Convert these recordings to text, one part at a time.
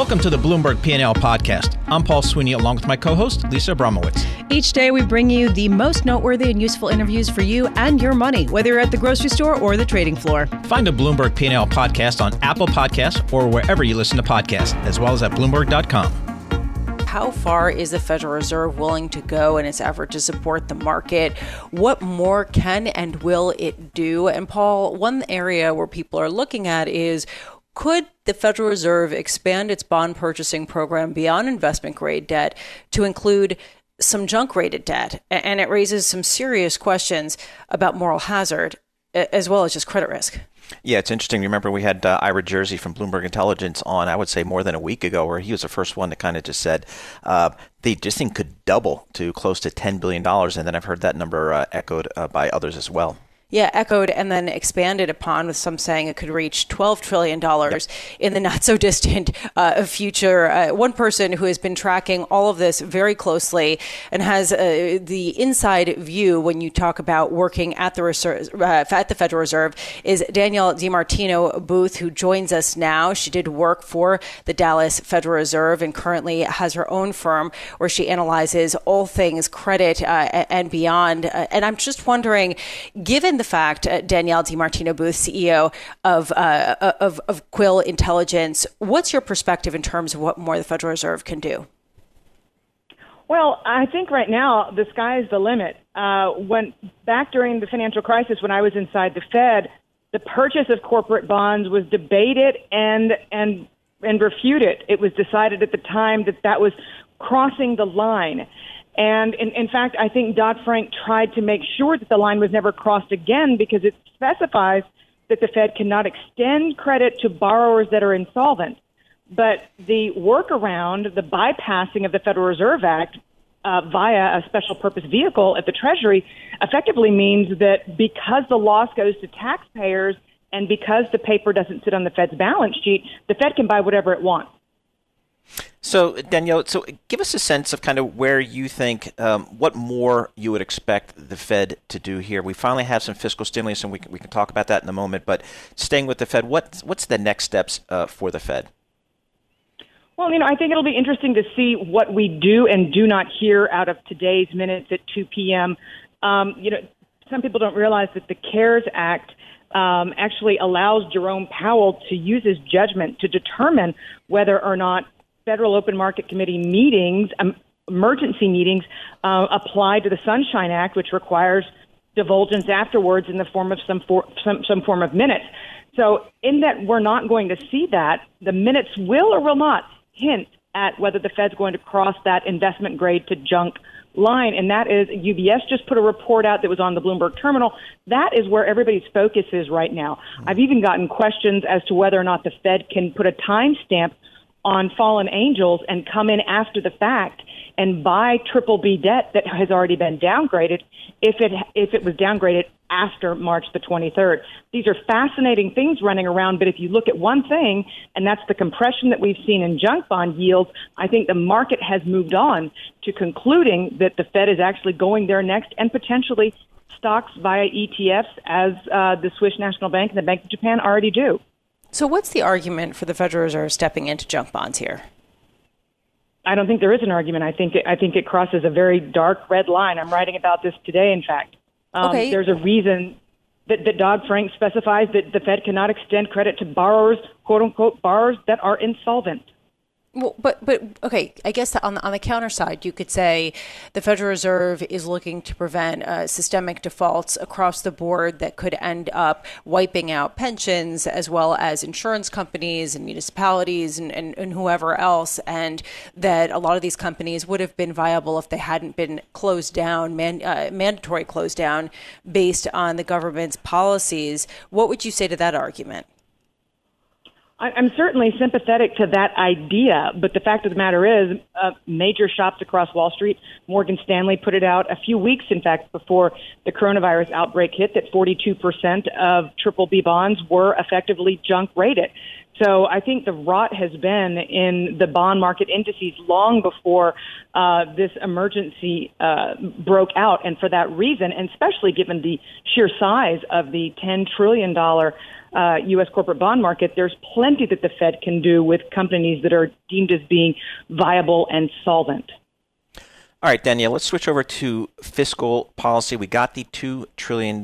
Welcome to the Bloomberg P&L podcast. I'm Paul Sweeney, along with my co-host, Lisa Abramowitz. Each day we bring you the most noteworthy and useful interviews for you and your money, whether you're at the grocery store or the trading floor. Find the Bloomberg P&L podcast on Apple Podcasts or wherever you listen to podcasts, as well as at Bloomberg.com. How far is the Federal Reserve willing to go in its effort to support the market? What more can and will it do? And Paul, one area where people are looking at is, could the Federal Reserve expand its bond purchasing program beyond investment grade debt to include some junk rated debt? And it raises some serious questions about moral hazard as well as just credit risk. Yeah, it's interesting. Remember, we had Ira Jersey from Bloomberg Intelligence on, I would say, more than a week ago, where he was the first one that kind of just said this thing could double to close to $10 billion. And then I've heard that number echoed by others as well. Yeah, echoed and then expanded upon, with some saying it could reach $12 trillion in the not so distant future. One person who has been tracking all of this very closely and has the inside view when you talk about working at the Federal Reserve is Danielle DiMartino Booth, who joins us now. She did work for the Dallas Federal Reserve and currently has her own firm where she analyzes all things credit and beyond. And I'm just wondering, given the fact, Danielle DiMartino Booth, CEO of Quill Intelligence, what's your perspective in terms of what more the Federal Reserve can do? Well, I think right now the sky is the limit. Back during the financial crisis, when I was inside the Fed, the purchase of corporate bonds was debated and refuted. It was decided at the time that was crossing the line. And in fact, I think Dodd-Frank tried to make sure that the line was never crossed again, because it specifies that the Fed cannot extend credit to borrowers that are insolvent. But the workaround, the bypassing of the Federal Reserve Act via a special purpose vehicle at the Treasury, effectively means that because the loss goes to taxpayers and because the paper doesn't sit on the Fed's balance sheet, the Fed can buy whatever it wants. So, Danielle, give us a sense of kind of where you think, what more you would expect the Fed to do here. We finally have some fiscal stimulus, and we can talk about that in a moment. But staying with the Fed, what's the next steps for the Fed? Well, I think it'll be interesting to see what we do and do not hear out of today's minutes at 2 p.m. Some people don't realize that the CARES Act actually allows Jerome Powell to use his judgment to determine whether or not Federal Open Market Committee meetings, emergency meetings, apply to the Sunshine Act, which requires divulgence afterwards in the form of some form of minutes. So in that we're not going to see that, the minutes will or will not hint at whether the Fed's going to cross that investment grade to junk line. And that is, UBS just put a report out that was on the Bloomberg Terminal. That is where everybody's focus is right now. I've even gotten questions as to whether or not the Fed can put a timestamp on fallen angels and come in after the fact and buy BBB debt that has already been downgraded if it was downgraded after March the 23rd. These are fascinating things running around, but if you look at one thing, and that's the compression that we've seen in junk bond yields, I think the market has moved on to concluding that the Fed is actually going there next, and potentially stocks via ETFs, as the Swiss National Bank and the Bank of Japan already do. So what's the argument for the Federal Reserve stepping into junk bonds here? I don't think there is an argument. I think it crosses a very dark red line. I'm writing about this today, in fact. Okay. There's a reason that Dodd-Frank specifies that the Fed cannot extend credit to borrowers, quote-unquote, borrowers that are insolvent. Well, but okay, I guess on the counter side, you could say the Federal Reserve is looking to prevent systemic defaults across the board that could end up wiping out pensions as well as insurance companies and municipalities and whoever else, and that a lot of these companies would have been viable if they hadn't been closed down, mandatory closed down, based on the government's policies. What would you say to that argument? I'm certainly sympathetic to that idea, but the fact of the matter is, major shops across Wall Street, Morgan Stanley put it out a few weeks, in fact, before the coronavirus outbreak hit, that 42% of BBB bonds were effectively junk rated. So I think the rot has been in the bond market indices long before this emergency broke out. And for that reason, and especially given the sheer size of the $10 trillion U.S. corporate bond market, there's plenty that the Fed can do with companies that are deemed as being viable and solvent. All right, Danielle, let's switch over to fiscal policy. We got the $2 trillion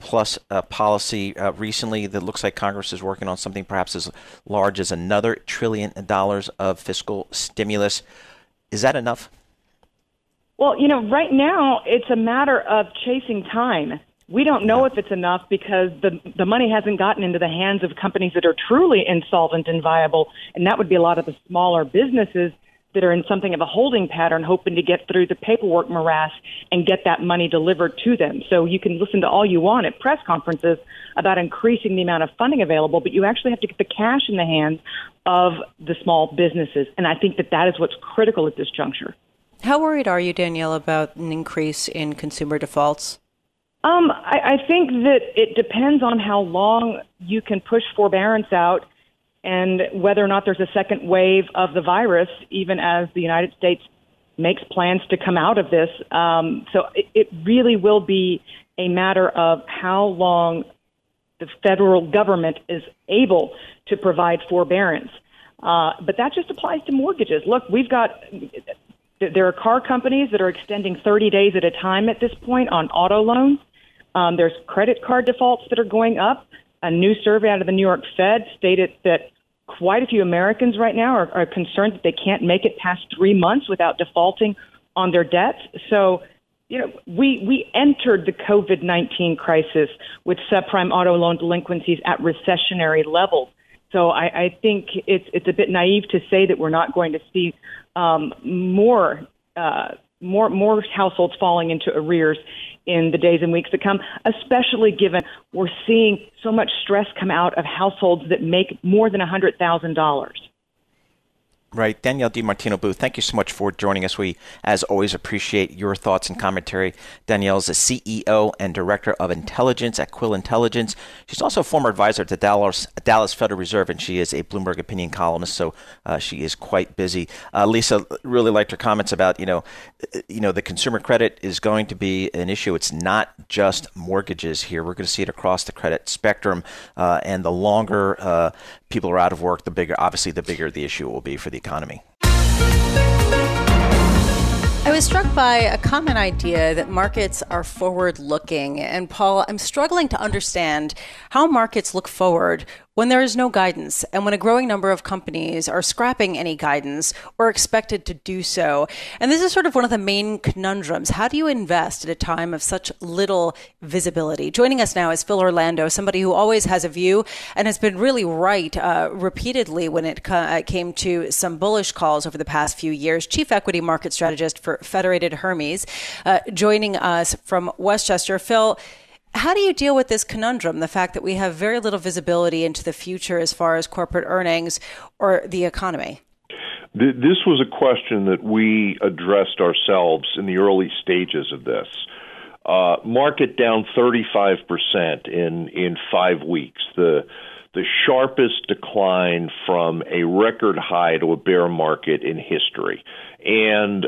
plus policy recently that looks like Congress is working on something perhaps as large as another $1 trillion of fiscal stimulus. Is that enough? Well, you know, right now it's a matter of chasing time. We don't know if it's enough because the money hasn't gotten into the hands of companies that are truly insolvent and viable, and that would be a lot of the smaller businesses that are in something of a holding pattern, hoping to get through the paperwork morass and get that money delivered to them. So you can listen to all you want at press conferences about increasing the amount of funding available, but you actually have to get the cash in the hands of the small businesses. And I think that that is what's critical at this juncture. How worried are you, Danielle, about an increase in consumer defaults? I think that it depends on how long you can push forbearance out and whether or not there's a second wave of the virus, even as the United States makes plans to come out of this. So it really will be a matter of how long the federal government is able to provide forbearance. But that just applies to mortgages. Look, there are car companies that are extending 30 days at a time at this point on auto loans. There's credit card defaults that are going up. A new survey out of the New York Fed stated that quite a few Americans right now are concerned that they can't make it past 3 months without defaulting on their debts. So, you know, we entered the COVID-19 crisis with subprime auto loan delinquencies at recessionary levels. So I think it's a bit naive to say that we're not going to see more households falling into arrears in the days and weeks to come, especially given we're seeing so much stress come out of households that make more than $100,000. Right. Danielle DiMartino Booth, thank you so much for joining us. We, as always, appreciate your thoughts and commentary. Danielle is the CEO and Director of Intelligence at Quill Intelligence. She's also a former advisor at the Dallas Federal Reserve, and she is a Bloomberg Opinion columnist, so she is quite busy. Lisa, really liked her comments about, you know, the consumer credit is going to be an issue. It's not just mortgages here. We're going to see it across the credit spectrum, and the longer people are out of work, the bigger the issue will be for the economy. I was struck by a common idea that markets are forward-looking. And Paul, I'm struggling to understand how markets look forward when there is no guidance and when a growing number of companies are scrapping any guidance or expected to do so. And this is sort of one of the main conundrums. How do you invest at a time of such little visibility? Joining us now is Phil Orlando, somebody who always has a view and has been really right repeatedly when it came to some bullish calls over the past few years. Chief Equity Market Strategist for Federated Hermes, joining us from Westchester. Phil, how do you deal with this conundrum, the fact that we have very little visibility into the future as far as corporate earnings or the economy? This was a question that we addressed ourselves in the early stages of this. Market down 35% in 5 weeks, the sharpest decline from a record high to a bear market in history. And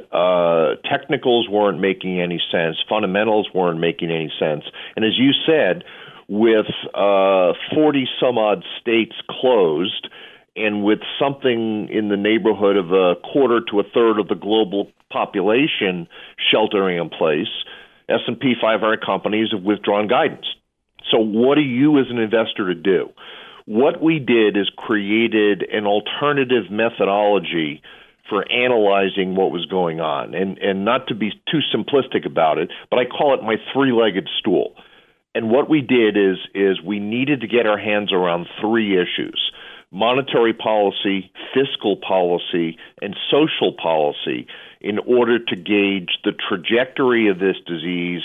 technicals weren't making any sense. Fundamentals weren't making any sense. And as you said, with 40-some-odd states closed and with something in the neighborhood of a quarter to a third of the global population sheltering in place, S&P 500 companies have withdrawn guidance. So what are you as an investor to do? What we did is created an alternative methodology for analyzing what was going on. And not to be too simplistic about it, but I call it my three-legged stool. And what we did is we needed to get our hands around three issues: monetary policy, fiscal policy, and social policy, in order to gauge the trajectory of this disease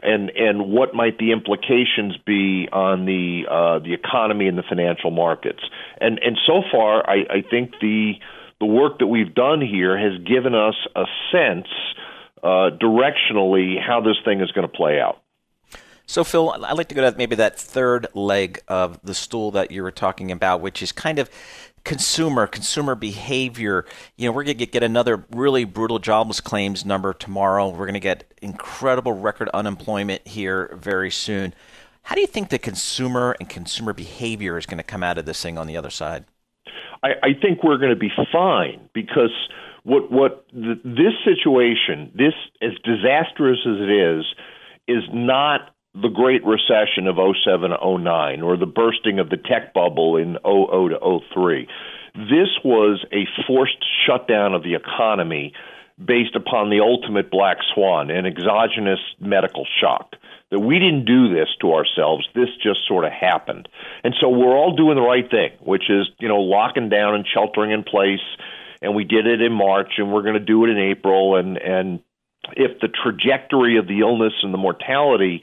and what might the implications be on the economy and the financial markets. And so far, I think the work that we've done here has given us a sense directionally how this thing is going to play out. So, Phil, I'd like to go to maybe that third leg of the stool that you were talking about, which is kind of consumer behavior. You know, we're going to get another really brutal jobless claims number tomorrow. We're going to get incredible record unemployment here very soon. How do you think the consumer and consumer behavior is going to come out of this thing on the other side? I think we're going to be fine, because this situation, this, as disastrous as it is not the Great Recession of 07 to 09 or the bursting of the tech bubble in 00 to 03. This was a forced shutdown of the economy based upon the ultimate black swan, an exogenous medical shock. That we didn't do this to ourselves. This just sort of happened. And so we're all doing the right thing, which is, you know, locking down and sheltering in place. And we did it in March, and we're going to do it in April. And if the trajectory of the illness and the mortality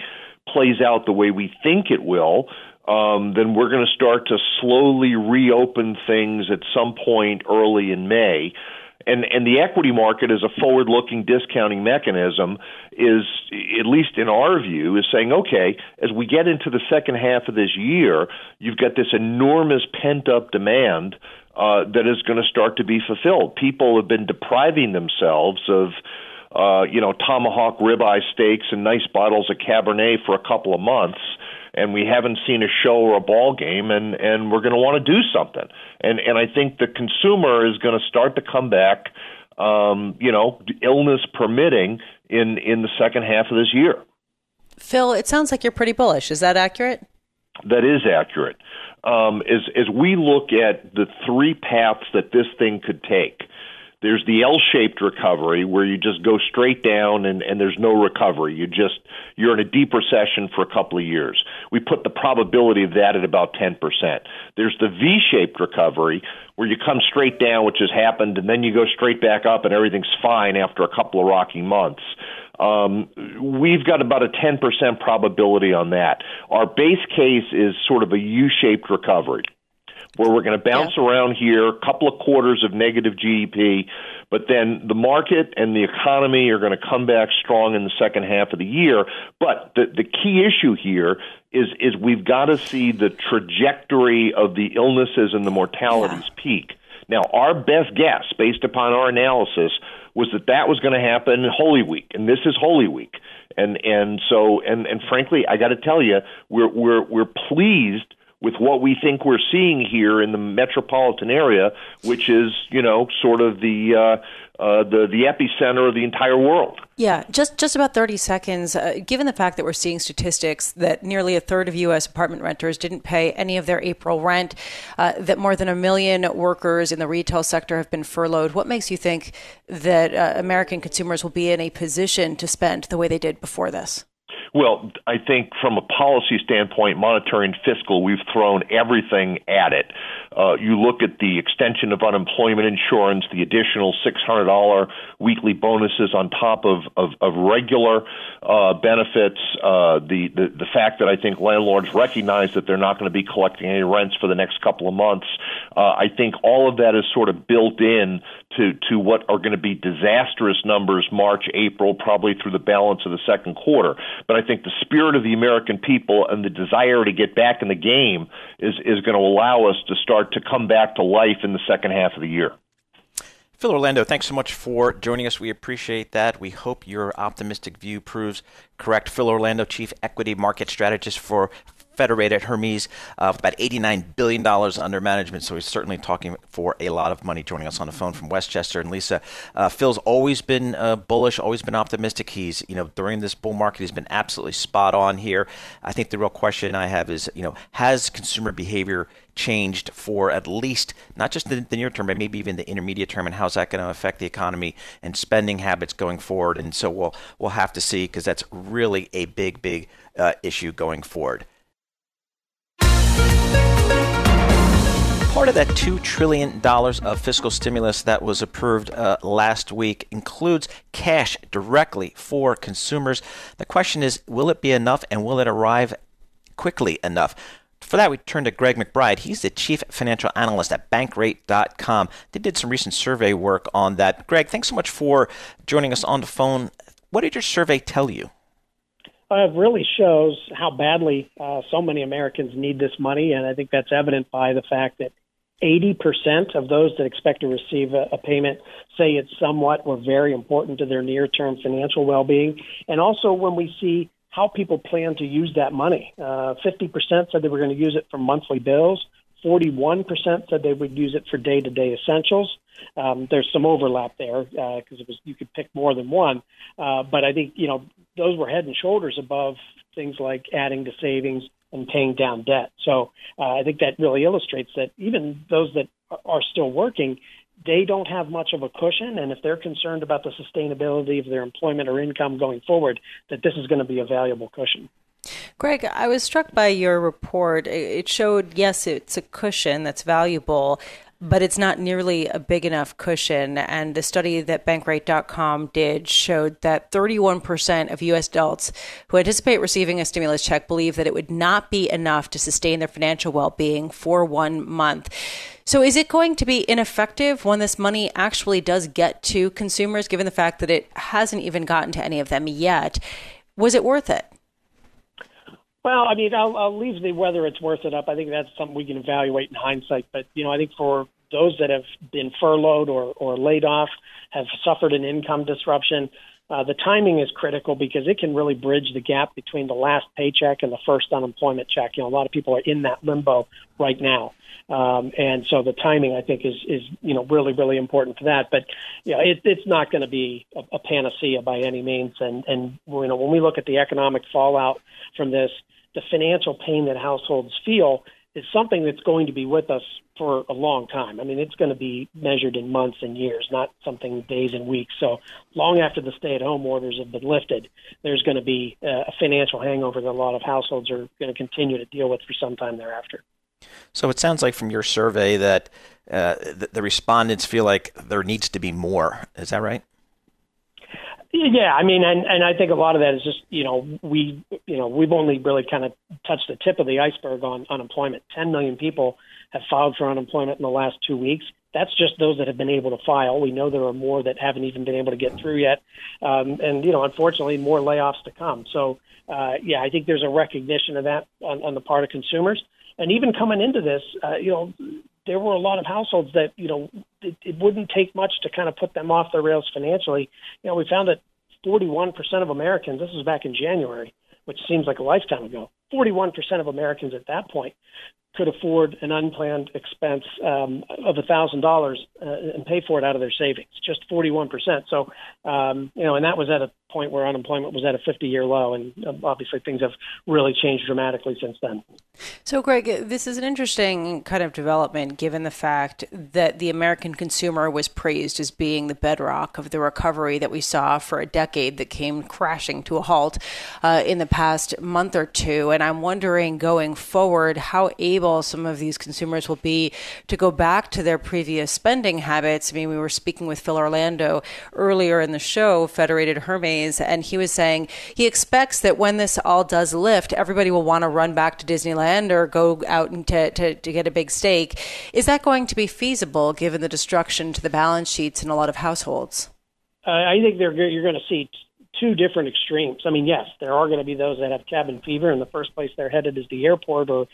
plays out the way we think it will, then we're going to start to slowly reopen things at some point early in May. And the equity market, as a forward-looking discounting mechanism, is, at least in our view, is saying, okay, as we get into the second half of this year, you've got this enormous pent-up demand that is going to start to be fulfilled. People have been depriving themselves of tomahawk ribeye steaks and nice bottles of Cabernet for a couple of months, and we haven't seen a show or a ball game, and we're going to want to do something. And I think the consumer is going to start to come back, illness permitting, in the second half of this year. Phil, it sounds like you're pretty bullish. Is that accurate? That is accurate. As we look at the three paths that this thing could take, there's the L-shaped recovery, where you just go straight down and there's no recovery. You're in a deep recession for a couple of years. We put the probability of that at about 10%. There's the V-shaped recovery, where you come straight down, which has happened, and then you go straight back up and everything's fine after a couple of rocky months. We've got about a 10% probability on that. Our base case is sort of a U-shaped recovery, where we're going to bounce around here, a couple of quarters of negative GDP, but then the market and the economy are going to come back strong in the second half of the year. But the key issue here is we've got to see the trajectory of the illnesses and the mortalities peak. Now, our best guess, based upon our analysis, was that was going to happen in Holy Week, and this is Holy Week. And so, frankly, I got to tell you, we're pleased with what we think we're seeing here in the metropolitan area, which is, sort of the epicenter of the entire world. Yeah, just about 30 seconds. Given the fact that we're seeing statistics that nearly a third of U.S. apartment renters didn't pay any of their April rent, that more than 1 million workers in the retail sector have been furloughed, what makes you think that American consumers will be in a position to spend the way they did before this? Well, I think from a policy standpoint, monetary and fiscal, we've thrown everything at it. You look at the extension of unemployment insurance, the additional $600 weekly bonuses on top of regular benefits, the fact that I think landlords recognize that they're not going to be collecting any rents for the next couple of months. I think all of that is sort of built in to what are going to be disastrous numbers March, April, probably through the balance of the second quarter. But I think the spirit of the American people and the desire to get back in the game is going to allow us to start to come back to life in the second half of the year. Phil Orlando, thanks so much for joining us. We appreciate that. We hope your optimistic view proves correct. Phil Orlando, Chief Equity Market Strategist for Federated Hermes, about $89 billion under management. So he's certainly talking for a lot of money, joining us on the phone from Westchester. And Lisa, Phil's always been bullish, always been optimistic. He's, during this bull market, he's been absolutely spot on here. I think the real question I have is, has consumer behavior changed for at least not just the near term, but maybe even the intermediate term, and how's that going to affect the economy and spending habits going forward? And so we'll have to see, because that's really a big issue going forward. Part of that $2 trillion of fiscal stimulus that was approved last week includes cash directly for consumers. The question is, will it be enough, and will it arrive quickly enough? For that, we turn to Greg McBride. He's the chief financial analyst at Bankrate.com. They did some recent survey work on that. Greg, thanks so much for joining us on the phone. What did your survey tell you? really shows how badly so many Americans need this money. And I think that's evident by the fact that 80% of those that expect to receive a payment say it's somewhat or very important to their near-term financial well-being. And also when we see how people plan to use that money, 50% said they were going to use it for monthly bills. 41% said they would use it for day-to-day essentials. There's some overlap there because you could pick more than one. But I think, you know, those were head and shoulders above things like adding to savings and paying down debt. So I think that really illustrates that even those that are still working, they don't have much of a cushion. And if they're concerned about the sustainability of their employment or income going forward, that this is going to be a valuable cushion. Greg, I was struck by your report. It showed, yes, it's a cushion that's valuable, but it's not nearly a big enough cushion. And the study that Bankrate.com did showed that 31% of U.S. adults who anticipate receiving a stimulus check believe that it would not be enough to sustain their financial well-being for 1 month. So is it going to be ineffective when this money actually does get to consumers, given the fact that it hasn't even gotten to any of them yet? Was it worth it? Well, I mean, I'll leave the whether it's worth it up. I think that's something we can evaluate in hindsight. But, you know, I think for those that have been furloughed or laid off, have suffered an income disruption, the timing is critical because it can really bridge the gap between the last paycheck and the first unemployment check. You know, a lot of people are in that limbo right now. And so the timing, I think, is you know, really, really important for that. But, you know, it's not going to be a panacea by any means. And, you know, when we look at the economic fallout from this, the financial pain that households feel is something that's going to be with us for a long time. I mean, it's going to be measured in months and years, not something days and weeks. So long after the stay-at-home orders have been lifted, there's going to be a financial hangover that a lot of households are going to continue to deal with for some time thereafter. So it sounds like from your survey that the respondents feel like there needs to be more. Is that right? Yeah, I mean, and I think a lot of that is just, you know, we've only really kind of touched the tip of the iceberg on unemployment. 10 million people have filed for unemployment in the last 2 weeks. That's just those that have been able to file. We know there are more that haven't even been able to get through yet. And, you know, unfortunately, more layoffs to come. So, yeah, I think there's a recognition of that on the part of consumers. And even coming into this, you know, there were a lot of households that, you know, it wouldn't take much to kind of put them off their rails financially. You know, we found that 41% of Americans, this was back in January, which seems like a lifetime ago, 41% of Americans at that point could afford an unplanned expense of $1,000 and pay for it out of their savings, just 41%. So, you know, and that was at a point where unemployment was at a 50-year low. And obviously things have really changed dramatically since then. So, Greg, this is an interesting kind of development, given the fact that the American consumer was praised as being the bedrock of the recovery that we saw for a decade that came crashing to a halt in the past month or two. And I'm wondering going forward how able some of these consumers will be to go back to their previous spending habits. I mean, we were speaking with Phil Orlando earlier in the show, Federated Hermes, and he was saying he expects that when this all does lift, everybody will want to run back to Disneyland or go out and to get a big steak. Is that going to be feasible given the destruction to the balance sheets in a lot of households? I think you're going to see two different extremes. I mean, yes, there are going to be those that have cabin fever, and the first place they're headed is the airport or,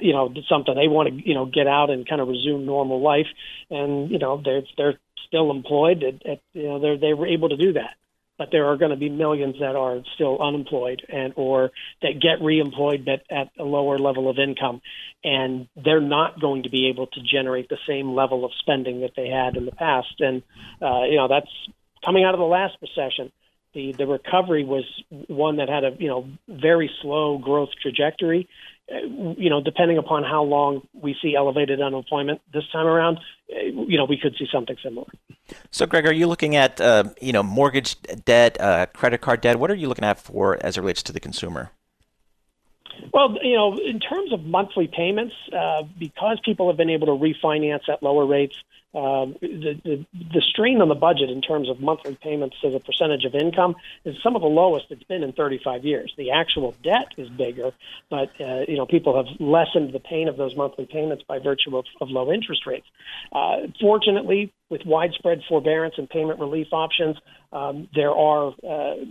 you know, something. They want to, you know, get out and kind of resume normal life. And, you know, they're still employed. You know, they were able to do that. But there are going to be millions that are still unemployed and or that get reemployed but at a lower level of income. And they're not going to be able to generate the same level of spending that they had in the past. And, you know, that's coming out of the last recession. The recovery was one that had a, you know, very slow growth trajectory. You know, depending upon how long we see elevated unemployment this time around, you know, we could see something similar. So, Greg, are you looking at, you know, mortgage debt, credit card debt? What are you looking at for as it relates to the consumer? Well, you know, in terms of monthly payments, because people have been able to refinance at lower rates, the strain on the budget in terms of monthly payments as a percentage of income is some of the lowest it's been in 35 years. The actual debt is bigger, but, you know, people have lessened the pain of those monthly payments by virtue of low interest rates. Fortunately, with widespread forbearance and payment relief options, there are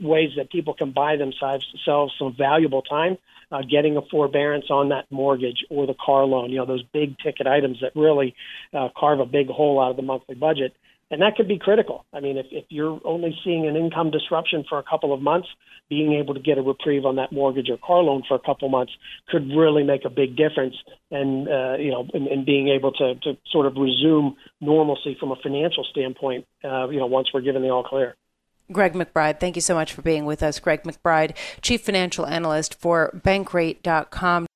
ways that people can buy themselves some valuable time getting a forbearance on that mortgage or the car loan, you know, those big ticket items that really carve a big hole out of the monthly budget. And that could be critical. I mean, if you're only seeing an income disruption for a couple of months, being able to get a reprieve on that mortgage or car loan for a couple months could really make a big difference. And, in being able to sort of resume normalcy from a financial standpoint, once we're given the all clear. Greg McBride, thank you so much for being with us. Greg McBride, Chief Financial Analyst for Bankrate.com.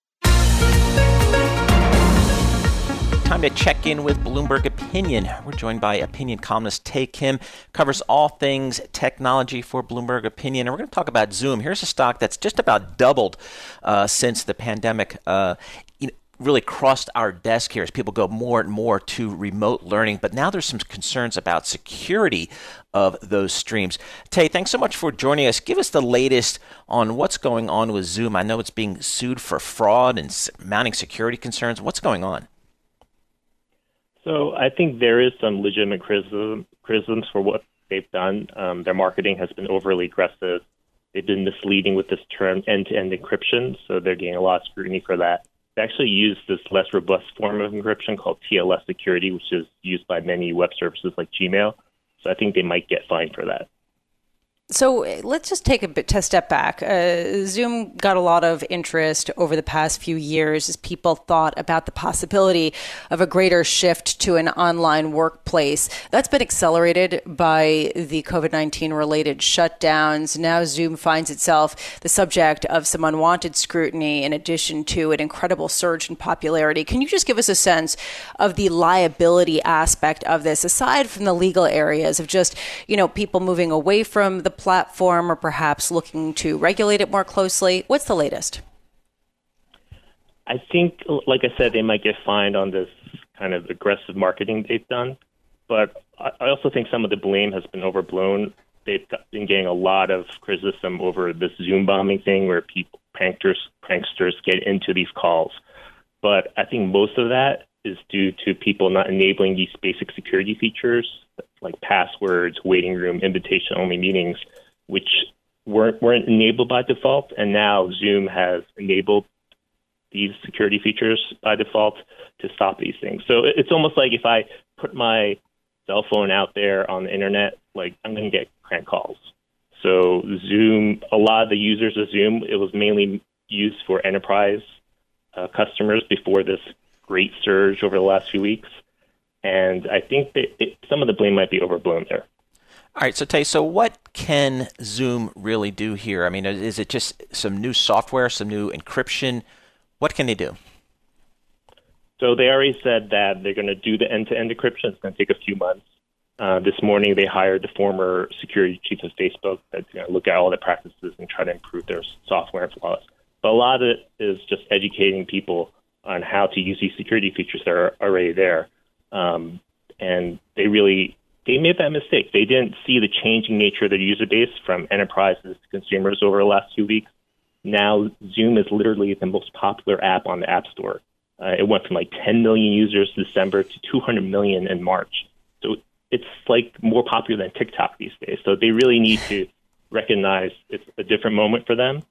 Time to check in with Bloomberg Opinion. We're joined by opinion columnist Tae Kim, covers all things technology for Bloomberg Opinion. And we're going to talk about Zoom. Here's a stock that's just about doubled since the pandemic really crossed our desk here as people go more and more to remote learning. But now there's some concerns about security of those streams. Tae, thanks so much for joining us. Give us the latest on what's going on with Zoom. I know it's being sued for fraud and mounting security concerns. What's going on? So I think there is some legitimate criticisms for what they've done. Their marketing has been overly aggressive. They've been misleading with this term end-to-end encryption, so they're getting a lot of scrutiny for that. They actually use this less robust form of encryption called TLS security, which is used by many web services like Gmail. So I think they might get fined for that. So let's just take a step back. Zoom got a lot of interest over the past few years as people thought about the possibility of a greater shift to an online workplace. That's been accelerated by the COVID-19 related shutdowns. Now Zoom finds itself the subject of some unwanted scrutiny in addition to an incredible surge in popularity. Can you just give us a sense of the liability aspect of this, aside from the legal areas of just, people moving away from the platform or perhaps looking to regulate it more closely? What's the latest? I think, like I said, they might get fined on this kind of aggressive marketing they've done. But I also think some of the blame has been overblown. They've been getting a lot of criticism over this Zoom bombing thing where people, pranksters get into these calls. But I think most of that is due to people not enabling these basic security features like passwords, waiting room, invitation-only meetings, which weren't enabled by default. And now Zoom has enabled these security features by default to stop these things. So it's almost like if I put my cell phone out there on the internet, like I'm going to get crank calls. So Zoom, a lot of the users of Zoom, it was mainly used for enterprise customers before this great surge over the last few weeks. And I think that some of the blame might be overblown there. All right. So, Tae, what can Zoom really do here? I mean, is it just some new software, some new encryption? What can they do? So they already said that they're going to do the end-to-end encryption. It's going to take a few months. This morning, they hired the former security chief of Facebook that's going to look at all the practices and try to improve their software and flaws. But a lot of it is just educating people on how to use these security features that are already there. And they made that mistake. They didn't see the changing nature of their user base from enterprises to consumers over the last few weeks. Now Zoom is literally the most popular app on the App Store. It went from 10 million users in December to 200 million in March. So it's more popular than TikTok these days. So they really need to recognize it's a different moment for them.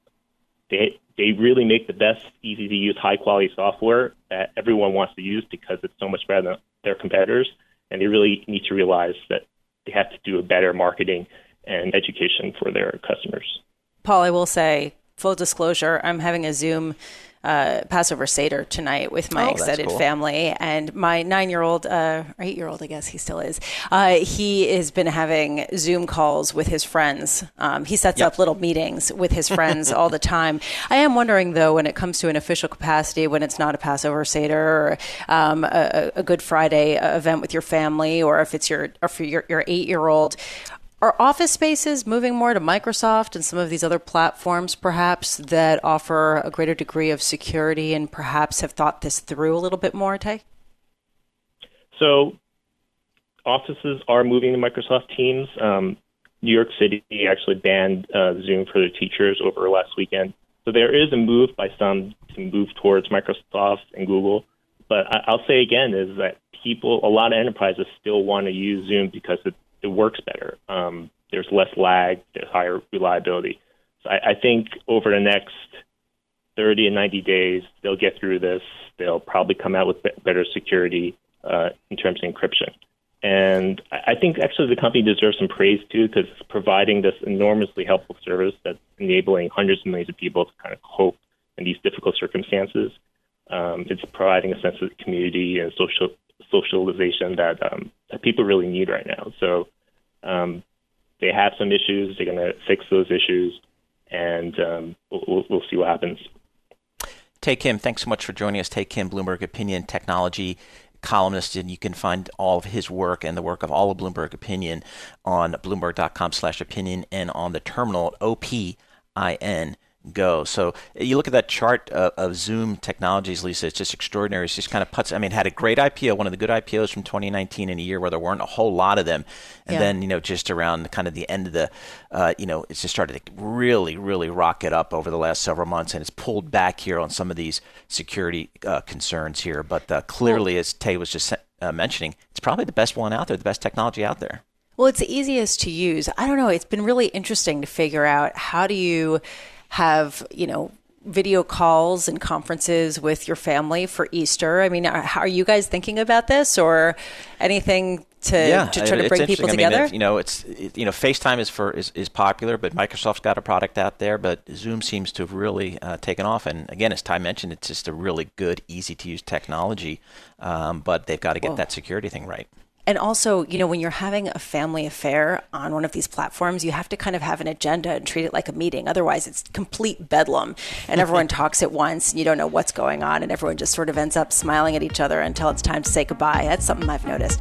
They really make the best, easy-to-use, high-quality software that everyone wants to use because it's so much better than their competitors, and they really need to realize that they have to do a better marketing and education for their customers. Paul, I will say, full disclosure, I'm having a Zoom Passover Seder tonight with my extended family, and my 9-year-old, or 8-year-old, I guess he still is. He has been having Zoom calls with his friends. He sets up little meetings with his friends all the time. I am wondering, though, when it comes to an official capacity, when it's not a Passover Seder or a Good Friday event with your family, or if it's your 8-year-old. Are office spaces moving more to Microsoft and some of these other platforms, perhaps, that offer a greater degree of security and perhaps have thought this through a little bit more, Tae? So offices are moving to Microsoft Teams. New York City actually banned Zoom for their teachers over last weekend. So there is a move by some to move towards Microsoft and Google. But I'll say again is that people, a lot of enterprises still want to use Zoom because it works better. There's less lag, there's higher reliability. So I think over the next 30 and 90 days, they'll get through this. They'll probably come out with better security in terms of encryption. And I think actually the company deserves some praise, too, because it's providing this enormously helpful service that's enabling hundreds of millions of people to kind of cope in these difficult circumstances. It's providing a sense of community and socialization that people really need right now. So they have some issues. They're going to fix those issues, and we'll see what happens. Tae Kim, thanks so much for joining us. Tae Kim, Bloomberg Opinion Technology columnist, and you can find all of his work and the work of all of Bloomberg Opinion on Bloomberg.com/opinion and on the terminal at OPIN. Go. So you look at that chart of Zoom Technologies, Lisa, it's just extraordinary. It's just kind of puts, I mean, had a great IPO, one of the good IPOs from 2019 in a year where there weren't a whole lot of them. And then, just around kind of the end of the, it's just started to really, really rocket up over the last several months. And it's pulled back here on some of these security concerns here. But clearly, as Tae was just mentioning, it's probably the best one out there, the best technology out there. Well, it's the easiest to use. I don't know. It's been really interesting to figure out how do you have, video calls and conferences with your family for Easter. I mean, how are you guys thinking about this or anything to try to bring people together? Mean, FaceTime is popular, but Microsoft's got a product out there, but Zoom seems to have really taken off. And again, as Ty mentioned, it's just a really good, easy to use technology, but they've got to get that security thing right. And also, when you're having a family affair on one of these platforms, you have to kind of have an agenda and treat it like a meeting. Otherwise, it's complete bedlam and everyone talks at once and you don't know what's going on and everyone just sort of ends up smiling at each other until it's time to say goodbye. That's something I've noticed.